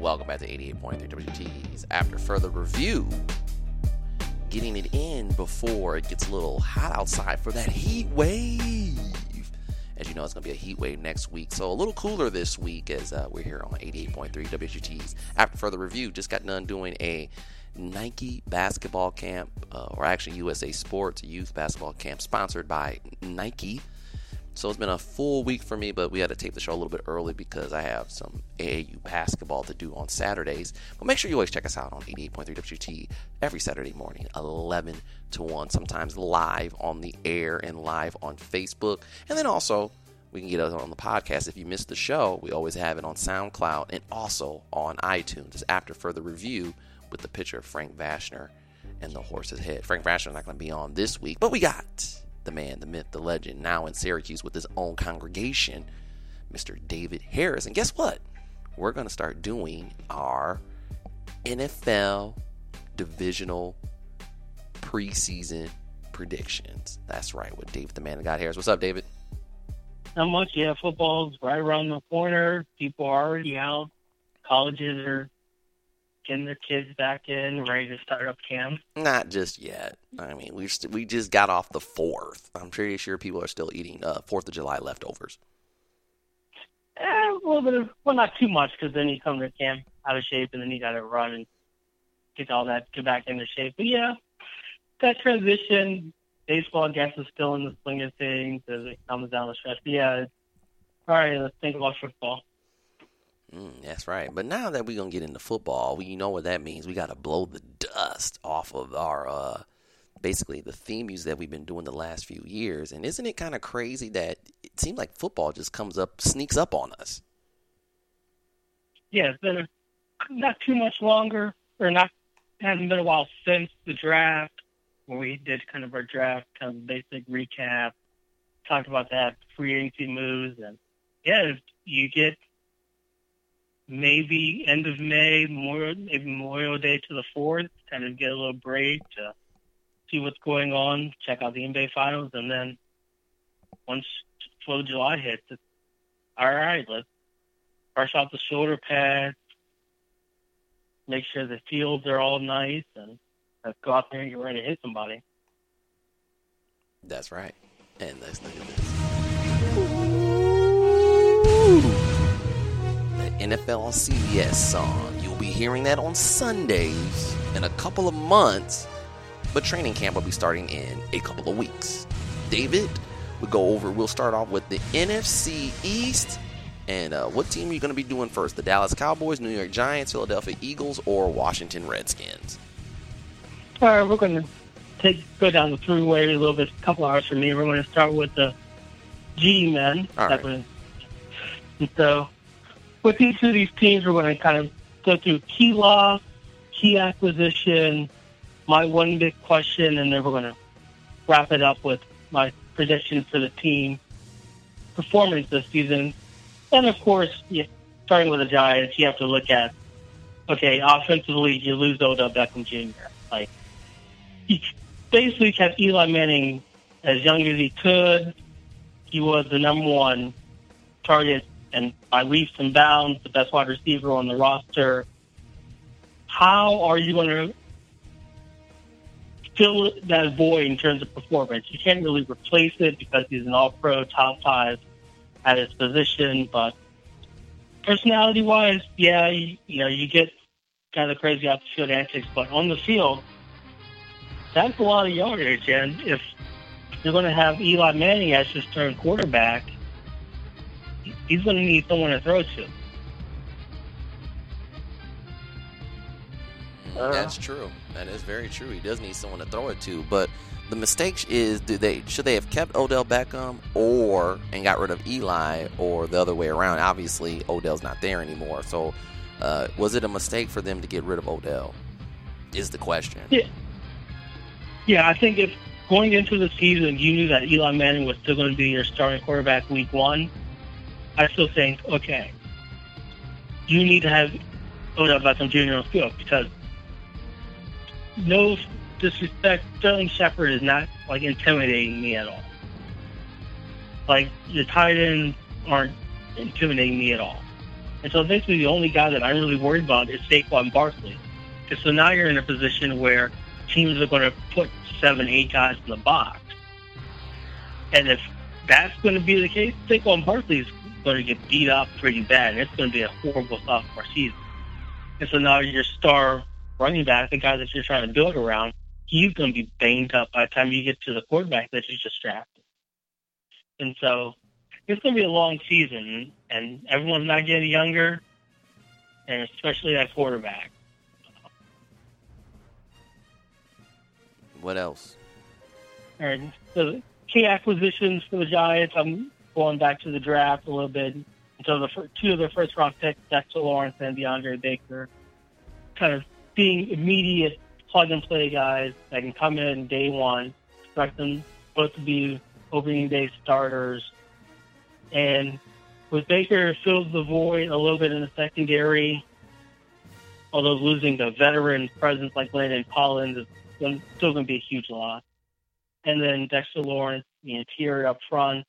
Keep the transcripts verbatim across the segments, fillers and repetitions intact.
Welcome back to eighty-eight point three W T's After Further Review. Getting it in before it gets a little hot outside for that heat wave. As you know, it's going to be a heat wave next week, so a little cooler this week as uh, we're here on eighty-eight point three W G T's After Further Review. Just got done doing a Nike basketball camp, uh, or actually U S A Sports youth basketball camp sponsored by Nike. So it's been a full week for me, but we had to tape the show a little bit early because I have some A A U basketball to do on Saturdays. But make sure you always check us out on eighty-eight point three W G T every Saturday morning, eleven to one, sometimes live on the air and live on Facebook. And then also, we can get it on the podcast. If you missed the show, we always have it on SoundCloud and also on iTunes. It's After Further Review with the picture of Frank Vashner and the horse's head. Frank Vashner's not going to be on this week, but we got the man, the myth, the legend, now in Syracuse with his own congregation, Mister David Harris. And guess what? We're going to start doing our N F L divisional preseason predictions. That's right, with David, the man, the God Harris. What's up, David? Not much. Yeah, football's right around the corner. People are already out. Colleges are getting their kids back in, ready to start up camp. Not just yet. I mean, we st- we just got off the fourth. I'm pretty sure people are still eating uh, Fourth of July leftovers. Eh, a little bit of, well, not too much, because then you come to camp out of shape, and then you got to run and get all that, get back into shape. But yeah, that transition, baseball, I guess, is still in the swing of things as it comes down the stretch. But yeah, probably let's think about football. Mm, that's right. But now that we're going to get into football, we, you know what that means. We got to blow the dust off of our, uh, basically, the theme music that we've been doing the last few years. And isn't it kind of crazy that it seems like football just comes up, sneaks up on us? Yeah, it's been a, not too much longer, or not, hasn't been a while since the draft, where we did kind of our draft, kind of basic recap, talked about that, free agency moves. And yeah, you get maybe end of May, more, maybe Memorial Day to the fourth, kind of get a little break to see what's going on, check out the N B A Finals, and then once twelfth of July hits, it's, all right, let's brush out the shoulder pads, make sure the fields are all nice, and let's go out there and get ready to hit somebody. That's right. And let's look at this. Ooh. N F L on C B S song. You'll be hearing that on Sundays in a couple of months, but training camp will be starting in a couple of weeks. David, we'll go over, we'll start off with the N F C East, and uh, what team are you going to be doing first? The Dallas Cowboys, New York Giants, Philadelphia Eagles, or Washington Redskins? All right, we're going to take go down the three-way a little bit, a couple hours for me. We're going to start with the G-men. All right. And so with each of these teams, we're going to kind of go through key loss, key acquisition, my one big question, and then we're going to wrap it up with my predictions for the team performance this season. And, of course, yeah, starting with the Giants, you have to look at, okay, offensively, you lose Odell Beckham Junior Like, he basically kept Eli Manning as young as he could. He was the number one target, and by leaps and bounds, the best wide receiver on the roster. How are you going to fill that void in terms of performance? You can't really replace it because he's an all-pro, top five at his position. But personality-wise, yeah, you, you know, you get kind of crazy off-the-field antics. But on the field, that's a lot of yardage. And if you're going to have Eli Manning as his starting quarterback, he's going to need someone to throw to. That's true. That is very true. He does need someone to throw it to. But the mistake is, do they should they have kept Odell Beckham or and got rid of Eli, or the other way around? Obviously, Odell's not there anymore. So, uh, was it a mistake for them to get rid of Odell? Is the question. Yeah, yeah. I think if going into the season you knew that Eli Manning was still going to be your starting quarterback week one, I still think okay, you need to have Odell Beckham Junior on the field because no disrespect, Sterling Shepard is not like intimidating me at all. Like the tight ends aren't intimidating me at all, and so basically the only guy that I'm really worried about is Saquon Barkley. And so now you're in a position where teams are going to put seven, eight guys in the box, and if that's going to be the case, Saquon Barkley is going to get beat up pretty bad, and it's going to be a horrible sophomore season. And so now your star running back, the guy that you're trying to build around, he's going to be banged up by the time you get to the quarterback that you just drafted. And so it's going to be a long season, and everyone's not getting younger, and especially that quarterback. What else? All right. So key acquisitions for the Giants. I'm going back to the draft a little bit. So the first, two of their first round picks, Dexter Lawrence and DeAndre Baker, kind of being immediate plug and play guys that can come in day one. Expect them both to be opening day starters. And with Baker, it fills the void a little bit in the secondary. Although losing the veteran presence like Landon Collins is still going to be a huge loss. And then Dexter Lawrence, the interior up front,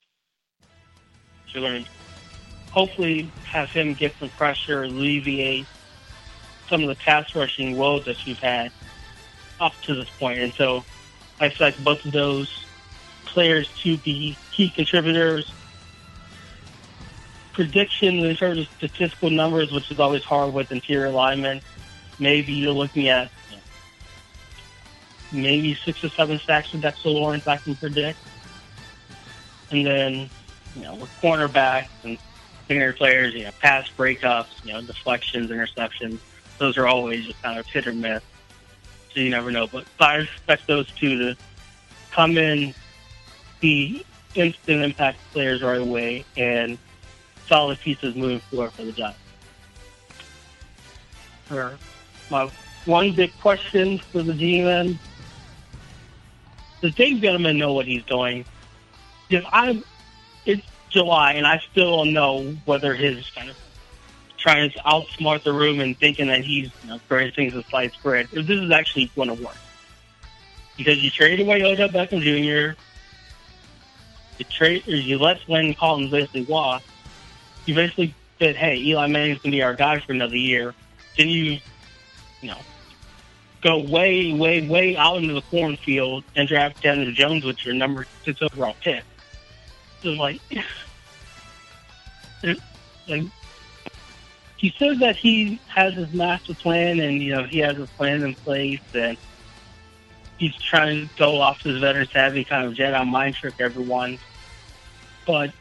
you're going to hopefully have him get some pressure, alleviate some of the pass rushing woes that you've had up to this point. And so I feel like both of those players to be key contributors. Prediction in terms of statistical numbers, which is always hard with interior linemen, maybe you're looking at maybe six or seven sacks for Dexter Lawrence, I can predict. And then, you know, with cornerbacks and secondary players, you know, pass breakups, you know, deflections, interceptions, those are always just kind of hit or miss. So you never know. But I expect those two to come in, be instant impact players right away, and solid pieces moving forward for the Giants. For my one big question for the G M, does Dave Gettleman know what he's doing? If I'm, it's July, and I still don't know whether his kind of trying to outsmart the room and thinking that he's you know, great things with sliced bread, if this is actually going to work. Because you trade away Odell Beckham Junior, you trade, or you let Landon Collins basically walk. You basically said, "Hey, Eli Manning's going to be our guy for another year." Then you, you know. Go way, way, way out into the cornfield and draft Daniel Jones with your number six overall pick. So, like, like, he says that he has his master plan and, you know, he has his plan in place and he's trying to go off his veteran savvy kind of Jedi mind trick everyone. But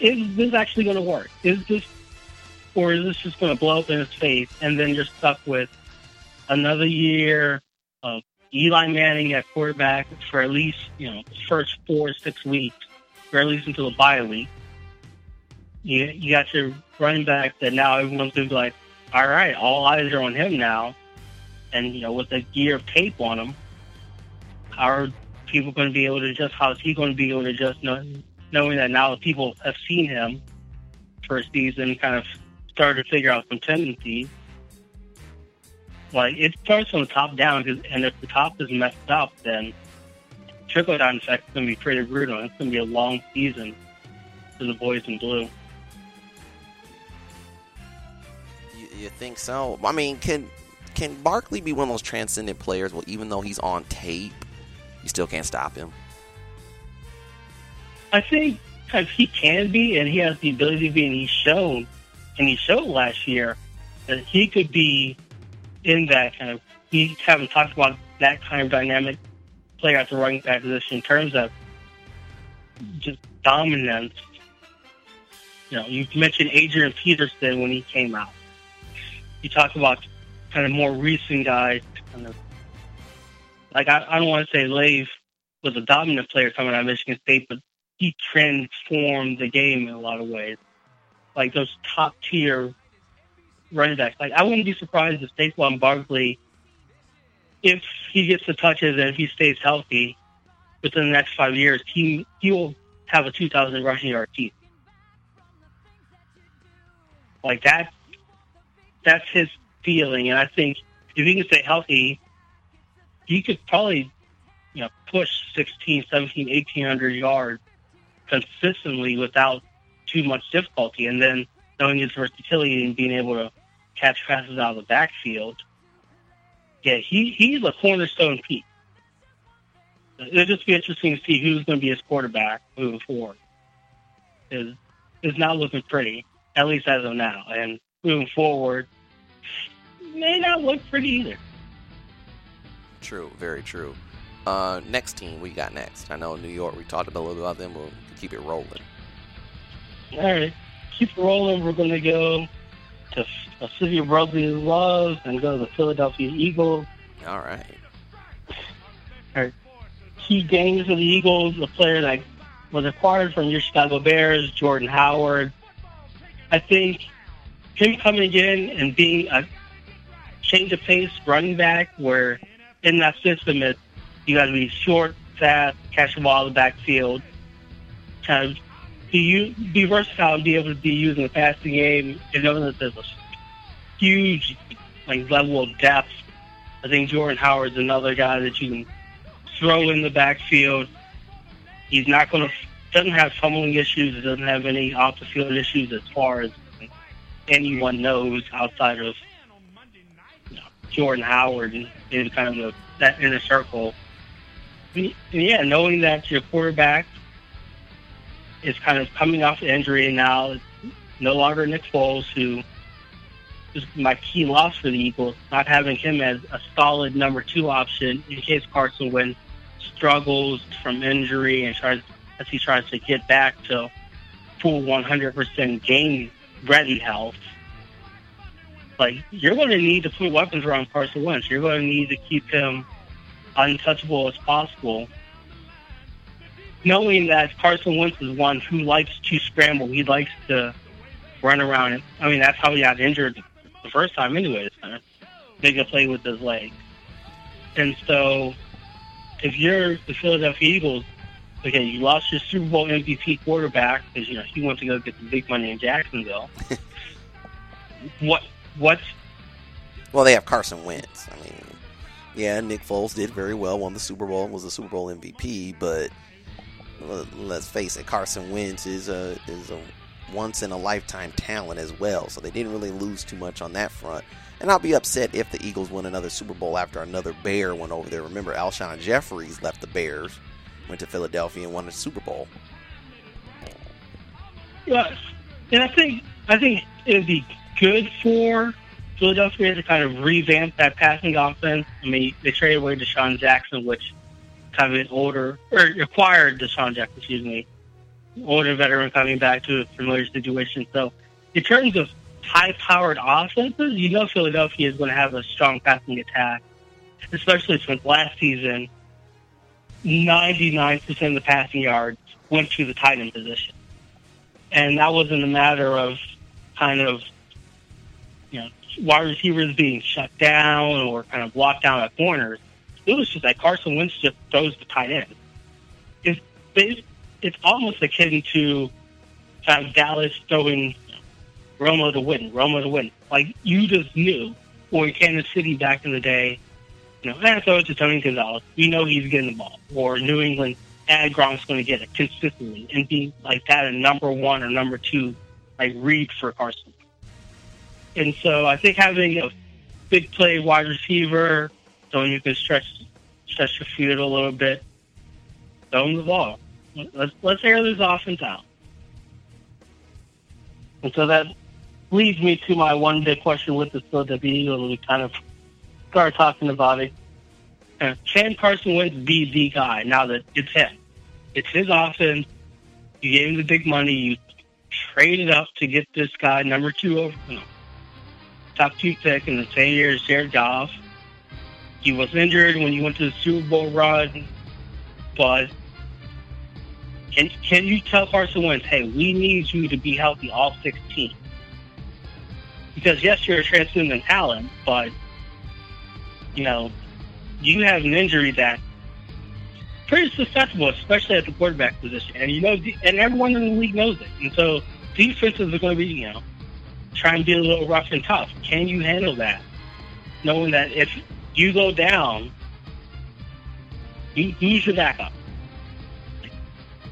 is this actually going to work? Is this Or is this just going to blow up in his face and then you're stuck with another year of Eli Manning at quarterback for at least, you know, the first four or six weeks, or at least until the bye week? You, you got your running back that now everyone's going to be like, all right, all eyes are on him now. And, you know, with a year of tape on him, how are people going to be able to adjust? How is he going to be able to adjust knowing, knowing that now people have seen him for a season kind of start to figure out some tendencies? Like, it starts from the top down, and if the top is messed up, then trickle-down effect is going to be pretty brutal. It's going to be a long season for the boys in blue. You, you think so? I mean, can can Barkley be one of those transcendent players? Well, even though he's on tape, you still can't stop him. I think if he can be, and he has the ability to be, and he's shown. And he showed last year that he could be in that kind of, we haven't talked about that kind of dynamic player at the running back position in terms of just dominance. You know, you mentioned Adrian Peterson when he came out. You talk about kind of more recent guys, kind of Like, I, I don't want to say Le'Veon was a dominant player coming out of Michigan State, but he transformed the game in a lot of ways. Like, those top-tier running backs. Like, I wouldn't be surprised if Saquon Barkley, if he gets the touches and if he stays healthy within the next five years, he he will have a two thousand rushing yard team. Like, that, that's his feeling. And I think if he can stay healthy, he could probably, you know, push sixteen, seventeen, eighteen hundred yards consistently without too much difficulty. And then knowing his versatility and being able to catch passes out of the backfield, yeah, he, he's a cornerstone piece. It'll just be interesting to see who's going to be his quarterback moving forward. It's, it's not looking pretty, at least as of now. And moving forward, may not look pretty either. True, very true. Uh, next team we got next. I know New York, we talked a little bit about them. We'll keep it rolling. All right. Keep rolling. We're going to go to a city of brotherly love and go to the Philadelphia Eagles. All right. All right. Key games for the Eagles, a player that was acquired from your Chicago Bears, Jordan Howard. I think him coming in and being a change of pace running back where in that system it's you got to be short, fast, catch the ball in the backfield, kind of be, be versatile and be able to be used in the passing game. And knowing that there's a huge like level of depth, I think Jordan Howard's another guy that you can throw in the backfield. He's not going to doesn't have fumbling issues. He doesn't have any off the field issues as far as anyone knows outside of you know, Jordan Howard and, and kind of the, that inner circle. And yeah, knowing that your quarterback is kind of coming off the injury now, it's no longer Nick Foles, who is my key loss for the Eagles, not having him as a solid number two option in case Carson Wentz struggles from injury and tries as he tries to get back to full one hundred percent game-ready health. Like, you're going to need to put weapons around Carson Wentz. You're going to need to keep him untouchable as possible. Knowing that Carson Wentz is one who likes to scramble. He likes to run around. I mean, that's how he got injured the first time anyway. Make a play with his leg. And so if you're the Philadelphia Eagles, okay, you lost your Super Bowl M V P quarterback because, you know, he went to go get the big money in Jacksonville. what? What? Well, they have Carson Wentz. I mean, yeah, Nick Foles did very well, won the Super Bowl, was the Super Bowl M V P, but let's face it, Carson Wentz is a is a once-in-a-lifetime talent as well, so they didn't really lose too much on that front. And I'll be upset if the Eagles win another Super Bowl after another Bear went over there. Remember, Alshon Jeffries left the Bears, went to Philadelphia, and won the Super Bowl. Yeah, and I think I think it would be good for Philadelphia to kind of revamp that passing offense. I mean, they traded away DeSean Jackson, which kind of an older, or acquired DeSean Jackson, excuse me, older veteran coming back to a familiar situation. So in terms of high-powered offenses, you know Philadelphia is going to have a strong passing attack, especially since last season, ninety-nine percent of the passing yards went to the tight end position. And that wasn't a matter of kind of you know, wide receivers being shut down or kind of blocked down at corners. It was just that like Carson Wentz just throws the tight end. It's it's almost akin to kind of Dallas throwing Romo to Witten, Romo to Witten. Like, you just knew. Or in Kansas City back in the day, you know, and I throw it to Tony Gonzalez. We know he's getting the ball. Or New England, and Gronk's going to get it consistently and be like that a number one or number two, like, read for Carson. And so I think having a big play wide receiver, someone you can stretch stretch your field a little bit, throw him the ball. Let's let's air this offense out. And so that leads me to my one big question with the Philadelphia Eagles. We kind of start talking about it. Can Carson Wentz be the guy now that it's him? It's his offense. You gave him the big money. You traded up to get this guy number two over. No. Top two pick in the same year as Jared Goff. He was injured when he went to the Super Bowl run, but can, can you tell Carson Wentz, hey, we need you to be healthy all sixteen? Because, yes, you're a transcendent talent, but, you know, you have an injury that's pretty susceptible, especially at the quarterback position. And, you know, and everyone in the league knows it. And so defenses are going to be, you know, trying to be a little rough and tough. Can you handle that? Knowing that if you go down, who's your backup?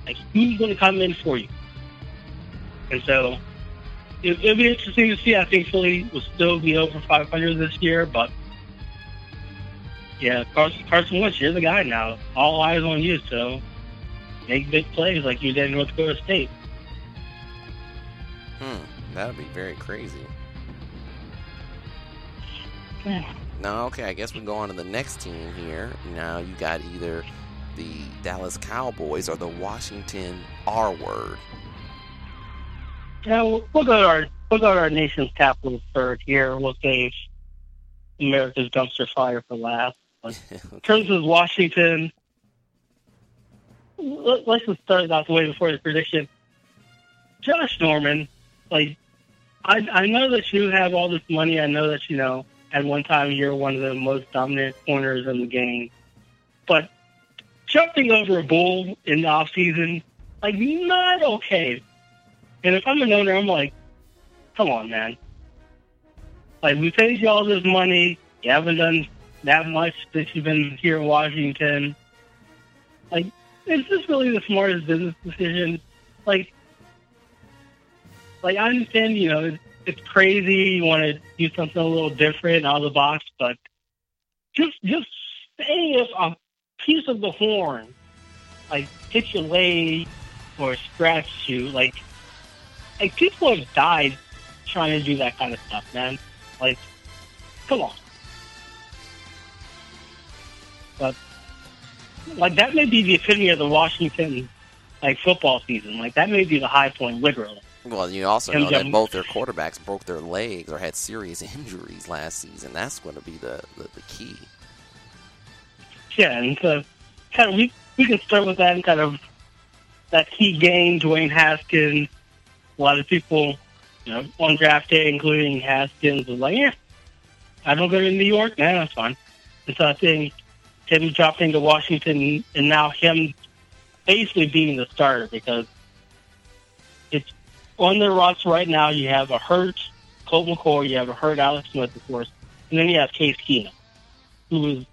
Like, who's going to come in for you? And so it, it'll be interesting to see. I think Philly will still be over five hundred this year, but yeah, Carson, Carson Wentz, you're the guy now. All eyes on you, so make big plays like you did in North Dakota State. Hmm, that would be very crazy. Yeah. No, okay, I guess we go on to the next team here. Now you got either the Dallas Cowboys or the Washington R-word. Yeah, we'll, we'll go to our we'll go to our nation's capital third here. We'll save America's dumpster fire for last. But in terms of Washington, let, let's just start it out the way before the prediction. Josh Norman, like I I know that you have all this money. I know that you know. At one time, you're one of the most dominant corners in the game. But jumping over a bull in the offseason, like, not okay. And if I'm an owner, I'm like, come on, man. Like, we paid you all this money. You haven't done that much since you've been here in Washington. Like, is this really the smartest business decision? Like, like I understand, you know, it's crazy. You want to do something a little different, out of the box, but just just say if a piece of the horn like hits your leg or scratches you, like like people have died trying to do that kind of stuff, man. Like, come on. But like that may be the epitome of the Washington like football season. Like that may be the high point, literally. Well, you also know that both their quarterbacks broke their legs or had serious injuries last season. That's going to be the, the, the key. Yeah, and so kind of we we can start with that and kind of that key game, Dwayne Haskins. A lot of people, you know, on draft day, including Haskins, was like, yeah, I don't go to New York, man, that's fine. And so I think him dropping to Washington and now him basically being the starter because it's on their roster right now, you have a hurt Colt McCoy, you have a hurt Alex Smith, of course, and then you have Case Keenum, who is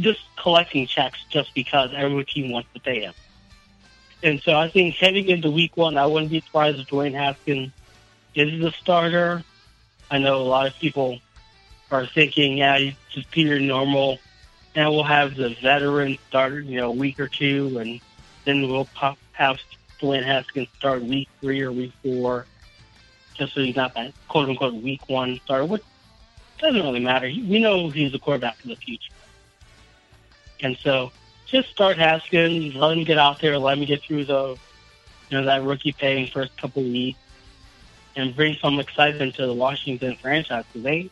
just collecting checks just because every team wants to pay him. And so I think heading into week one, I wouldn't be surprised if Dwayne Haskins is the starter. I know a lot of people are thinking, yeah, he's just Peter Normal, and we'll have the veteran starter, you know, a week or two, and then we'll pop, have Dwayne Haskins start week three or week four, just so he's not that quote-unquote week one starter, which doesn't really matter. We know he's a quarterback for the future. And so just start Haskins, let him get out there, let him get through the, you know, that rookie paying first couple of weeks and bring some excitement to the Washington franchise. They,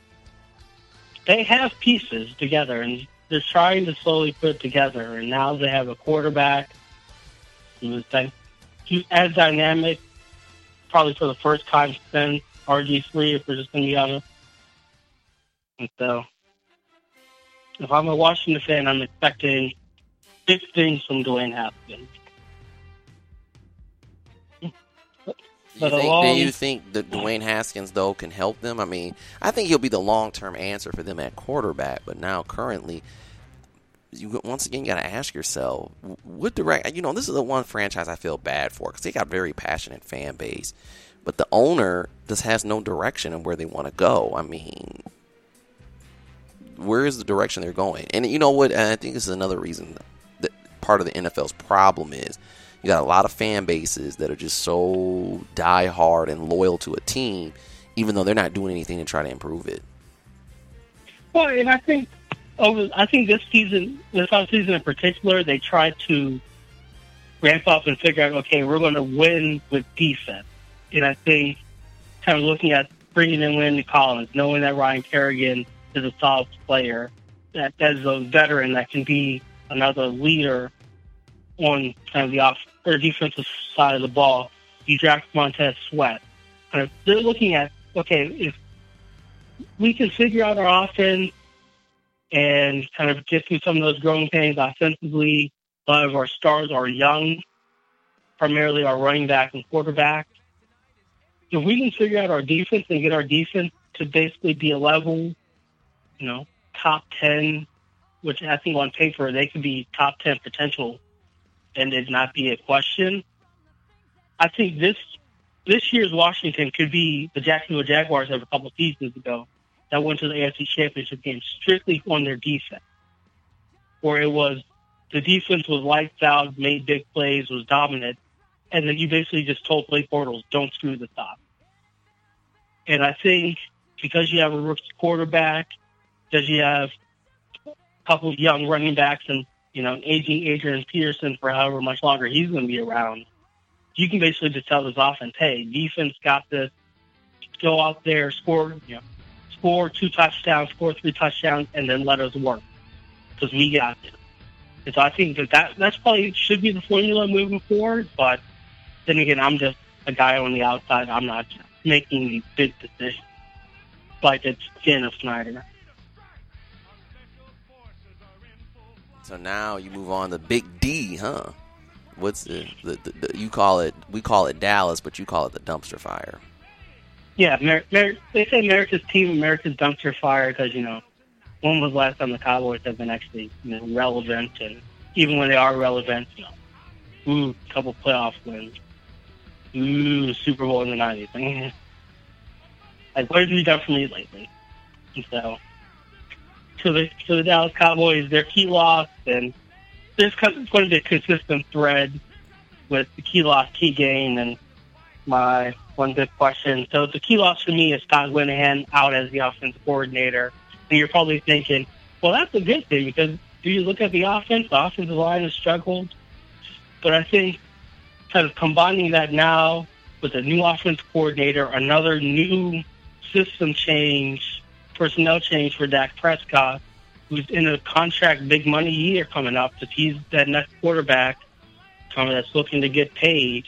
they have pieces together, and they're trying to slowly put it together, and now they have a quarterback who's like, he's as dynamic, probably for the first time since R G three, if we're just going to be honest. And so, if I'm a Washington fan, I'm expecting big things from Dwayne Haskins. You think, long, do you think that Dwayne Haskins, though, can help them? I mean, I think he'll be the long-term answer for them at quarterback, but now currently, you once again got to ask yourself, what direct? You know, this is the one franchise I feel bad for because they got a very passionate fan base, but the owner just has no direction of where they want to go. I mean, where is the direction they're going? And you know what? I think this is another reason that part of the N F L's problem is you got a lot of fan bases that are just so diehard and loyal to a team, even though they're not doing anything to try to improve it. Well, and I think. Over, I think this season, this offseason in particular, they tried to ramp up and figure out, okay, we're going to win with defense. And I think kind of looking at bringing in Landon Collins, knowing that Ryan Kerrigan is a solid player, that as a veteran that can be another leader on kind of the off or defensive side of the ball. You draft Montez Sweat. Kind of, they're looking at, okay, if we can figure out our offense and kind of get through some of those growing pains offensively, a lot of our stars are young, primarily our running back and quarterback. If we can figure out our defense and get our defense to basically be a level, you know, top ten, which I think on paper they could be top ten potential, and it'd not be a question. I think this this year's Washington could be the Jacksonville Jaguars of a couple of seasons ago that went to the A F C Championship game strictly on their defense, where it was the defense was lights out, made big plays, was dominant, and then you basically just told Blake Bortles, don't screw this up. And I think because you have a rookie quarterback, because you have a couple of young running backs and, you know, aging Adrian Peterson for however much longer he's going to be around, you can basically just tell this offense, hey, defense got this. Go out there, score, you know, score two touchdowns, score three touchdowns, and then let us work because we got this. And so I think that, that that's probably should be the formula moving forward. But then again, I'm just a guy on the outside. I'm not making these big decisions like it's Daniel Snyder. So now you move on to Big D, huh? What's the, the, the, the you call it? We call it Dallas, but you call it the dumpster fire. Yeah, Mer- Mer- they say America's team, America's dumpster fire, because you know, when was the last time the Cowboys have been actually, you know, relevant? And even when they are relevant, you know, ooh, couple playoff wins, ooh, Super Bowl in the nineties. Like, what have you done for me lately? And so, to the to the Dallas Cowboys, their key loss, and there's going to be a consistent thread with the key loss, key gain, and my one big question. So the key loss for me is Scott Linehan out as the offensive coordinator. And you're probably thinking, well, that's a good thing because if you look at the offense, the offensive line has struggled. But I think kind of combining that now with a new offensive coordinator, another new system change, personnel change for Dak Prescott, who's in a contract big money year coming up because he's that next quarterback that's looking to get paid.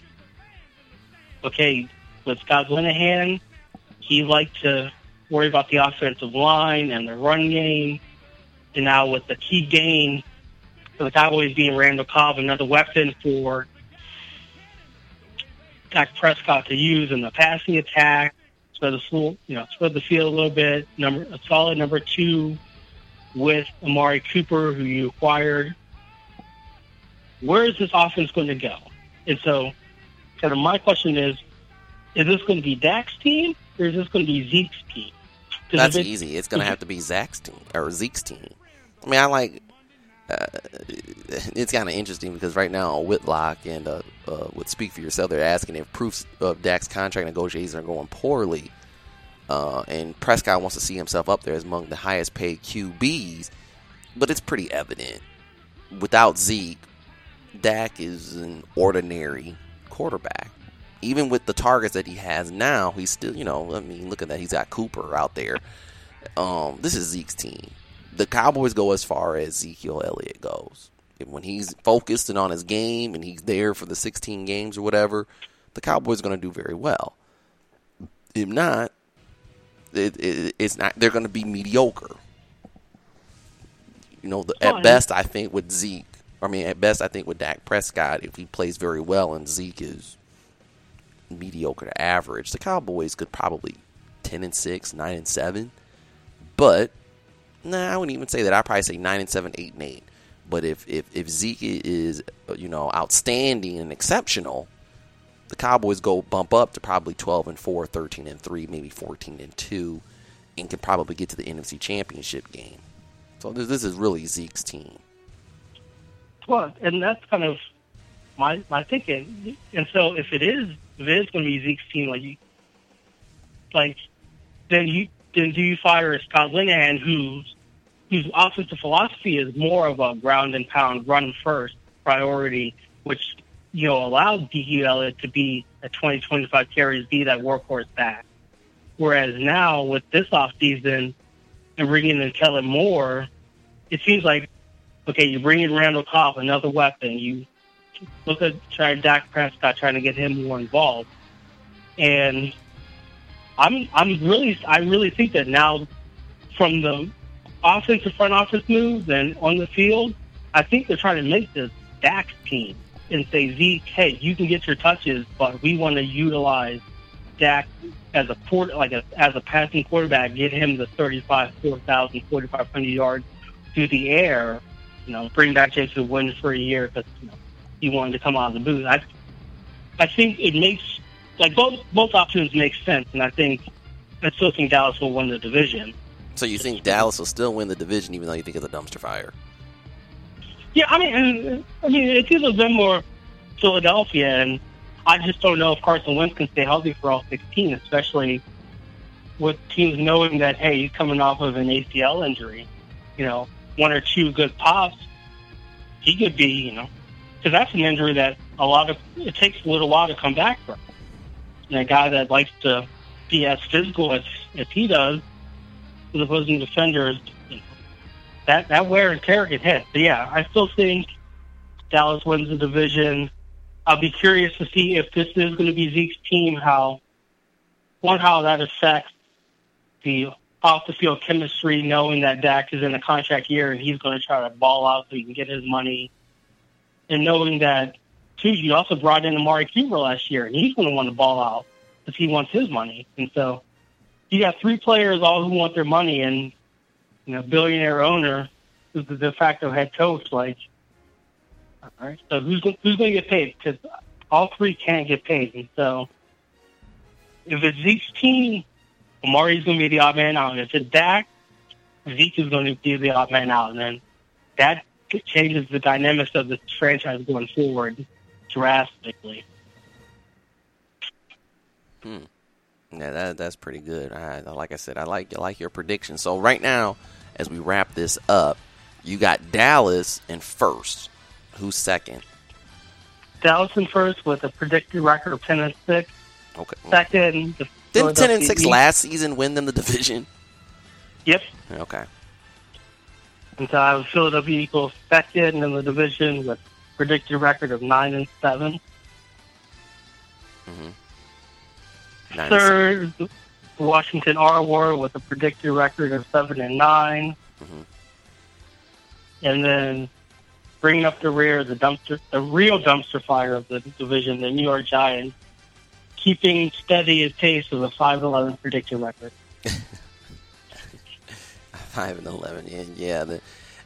Okay, with Scott Linehan, he liked to worry about the offensive line and the run game. And now with the key gain for the Cowboys being Randall Cobb, another weapon for Dak Prescott to use in the passing attack, spread the field, you know, spread the field a little bit. Number a solid number two with Amari Cooper, who you acquired. Where is this offense going to go? And so, kind of my question is: is this going to be Dak's team? Or is this going to be Zeke's team? That's it's, easy. It's going to have to be Zach's team or Zeke's team. I mean, I like. Uh, it's kind of interesting because right now on Whitlock and uh, uh, with Speak for Yourself, they're asking if proofs of Dak's contract negotiations are going poorly, uh, and Prescott wants to see himself up there as among the highest paid Q Bs. But it's pretty evident without Zeke, Dak is an ordinary quarterback. Even with the targets that he has now, he's still, you know, I mean, look at that. He's got Cooper out there. Um, this is Zeke's team. The Cowboys go as far as Ezekiel Elliott goes. And when he's focused and on his game and he's there for the sixteen games or whatever, the Cowboys are going to do very well. If not, it, it, it's not. They're going to be mediocre. You know, the, at best, I think with Zeke, I mean, at best, I think with Dak Prescott, if he plays very well and Zeke is mediocre to average, the Cowboys could probably ten and six, nine and seven, but nah, I wouldn't even say that. I'd probably say nine and seven, eight and eight. But if, if if Zeke is, you know, outstanding and exceptional, the Cowboys go bump up to probably twelve and four, thirteen and three, maybe fourteen and two, and can probably get to the N F C Championship game. So this, this is really Zeke's team. Well, and that's kind of my my thinking. And so if it is If it is going to be Zeke's team, like, you, like, then you then do you fire Scott Linehan, whose whose offensive philosophy is more of a ground and pound, run first priority, which, you know, allowed Ezekiel Elliott to be at twenty, twenty-five carries, be that workhorse back. Whereas now with this offseason and bringing in Kellen Moore, it seems like, okay, you bring in Randall Cobb, another weapon. You look at trying Dak Prescott, trying to get him more involved. And I'm I'm really I really think that now, from the offensive front office moves and on the field, I think they're trying to make this Dak team and say, Zeke, hey, you can get your touches, but we want to utilize Dak as a port, like a, as a passing quarterback, get him the thirty-five, four thousand, forty-five hundred yards through the air. You know, bring back Jason Wynn for a year because you know, he wanted to come out of the booth. I, I think it makes like both both options make sense, and I think I still think Dallas will win the division. So you think Dallas will still win the division, even though you think it's a dumpster fire? Yeah, I mean, I mean, it's either them or Philadelphia, and I just don't know if Carson Wentz can stay healthy for all sixteen, especially with teams knowing that, hey, he's coming off of an A C L injury. You know, one or two good pops, he could be, you know, because that's an injury that a lot of, it takes a little while to come back from. And a guy that likes to be as physical as, as he does, the opposing defenders, you know, that, that wear and tear can hit. But yeah, I still think Dallas wins the division. I'll be curious to see if this is going to be Zeke's team, how, one, how that affects the off-the-field chemistry, knowing that Dak is in a contract year and he's going to try to ball out so he can get his money. And knowing that, too, you also brought in Amari Cooper last year, and he's going to want to ball out because he wants his money. And so you got three players all who want their money, and, you know, billionaire owner is the de facto head coach, like, all right, so who's who's going to get paid? Because all three can't get paid. And so if it's Zeke's team, Amari's going to be the odd man out. And if it's Dak, Zeke is going to be the odd man out. And then that changes the dynamics of this franchise going forward drastically. Hmm. Yeah, that, that's pretty good. I, like I said, I like, I like your prediction. So right now, as we wrap this up, you got Dallas in first. Who's second? Dallas in first with a predicted record of ten and six. Okay. Second. Didn't ten and six last season win them the division? Yep. Okay. And so I was Philadelphia Eagles second in the division with a predicted record of nine and seven. Mm-hmm. Nine Third, and seven. Washington R. War with a predicted record of seven and nine. Mm-hmm. And then, bringing up the rear, the dumpster, the real dumpster fire of the division, the New York Giants, keeping steady at pace with a five and eleven predicted record. five and eleven, yeah. yeah the,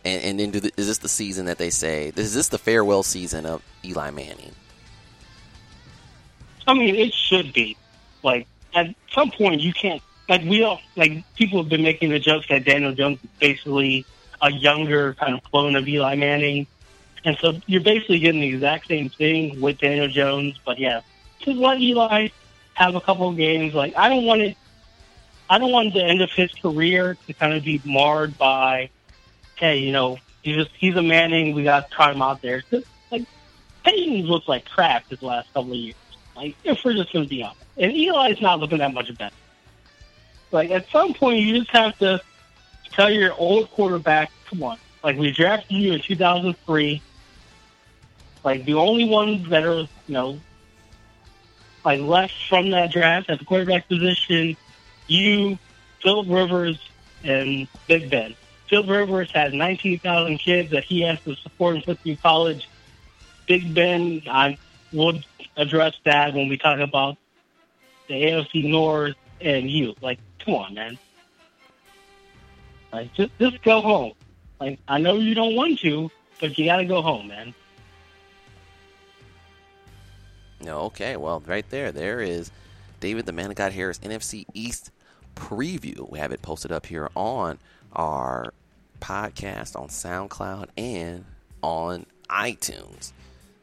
and, and then do the, is this the season that they say, is this the farewell season of Eli Manning? I mean, it should be. Like, at some point, you can't, like, we all, like, people have been making the jokes that Daniel Jones is basically a younger kind of clone of Eli Manning. And so you're basically getting the exact same thing with Daniel Jones. But, yeah, just let Eli have a couple of games. Like, I don't want it – I don't want the end of his career to kind of be marred by, hey, you know, he's, just, he's a Manning. We got to try him out there. Like, Peyton looks like crap his last couple of years. Like, if we're just going to be honest. And Eli's not looking that much better. Like, at some point, you just have to tell your old quarterback, come on. Like, we drafted you in two thousand three. Like, the only ones that are, you know, like, left from that draft at the quarterback position, you, Phil Rivers, and Big Ben. Phil Rivers has nineteen thousand kids that he has to support and put through college. Big Ben, I will address that when we talk about the A F C North and you. Like, come on, man. Like, just, just go home. Like, I know you don't want to, but you got to go home, man. No, okay. Well, right there, there is David the Man of God Harris N F C East preview. We have it posted up here on our podcast on SoundCloud and on iTunes.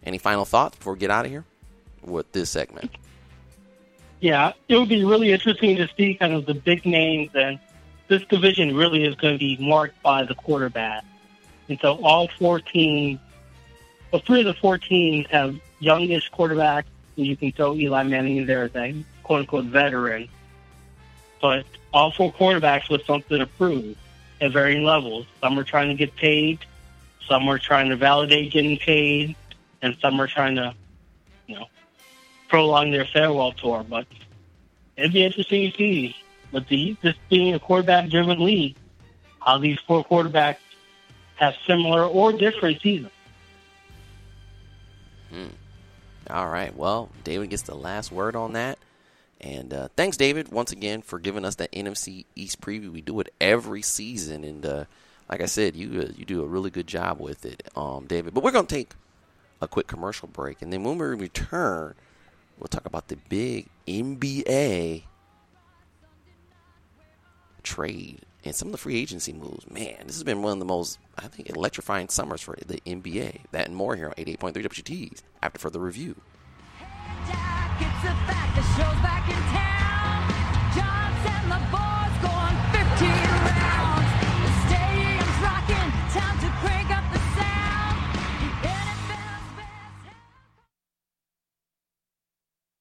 Any final thoughts before we get out of here with this segment? Yeah, it would be really interesting to see kind of the big names, and this division really is going to be marked by the quarterback. And so all four teams, well, three of the four teams have youngish quarterbacks, and you can throw Eli Manning in there as a quote-unquote veteran. But all four quarterbacks with something to prove. at varying levels. Some are trying to get paid, some are trying to validate getting paid, and some are trying to, you know, prolong their farewell tour. But it'd be interesting to see. But the, this being a quarterback-driven league, how these four quarterbacks have similar or different seasons. Hmm. All right. Well, David gets the last word on that. And uh, thanks, David, once again, for giving us that N F C East preview. We do it every season. And uh, like I said, you uh, you do a really good job with it, um, David. But we're going to take a quick commercial break. And then when we return, we'll talk about the big N B A trade and some of the free agency moves. Man, this has been one of the most, I think, electrifying summers for the N B A. That and more here on eighty-eight point three W T Ts after further review.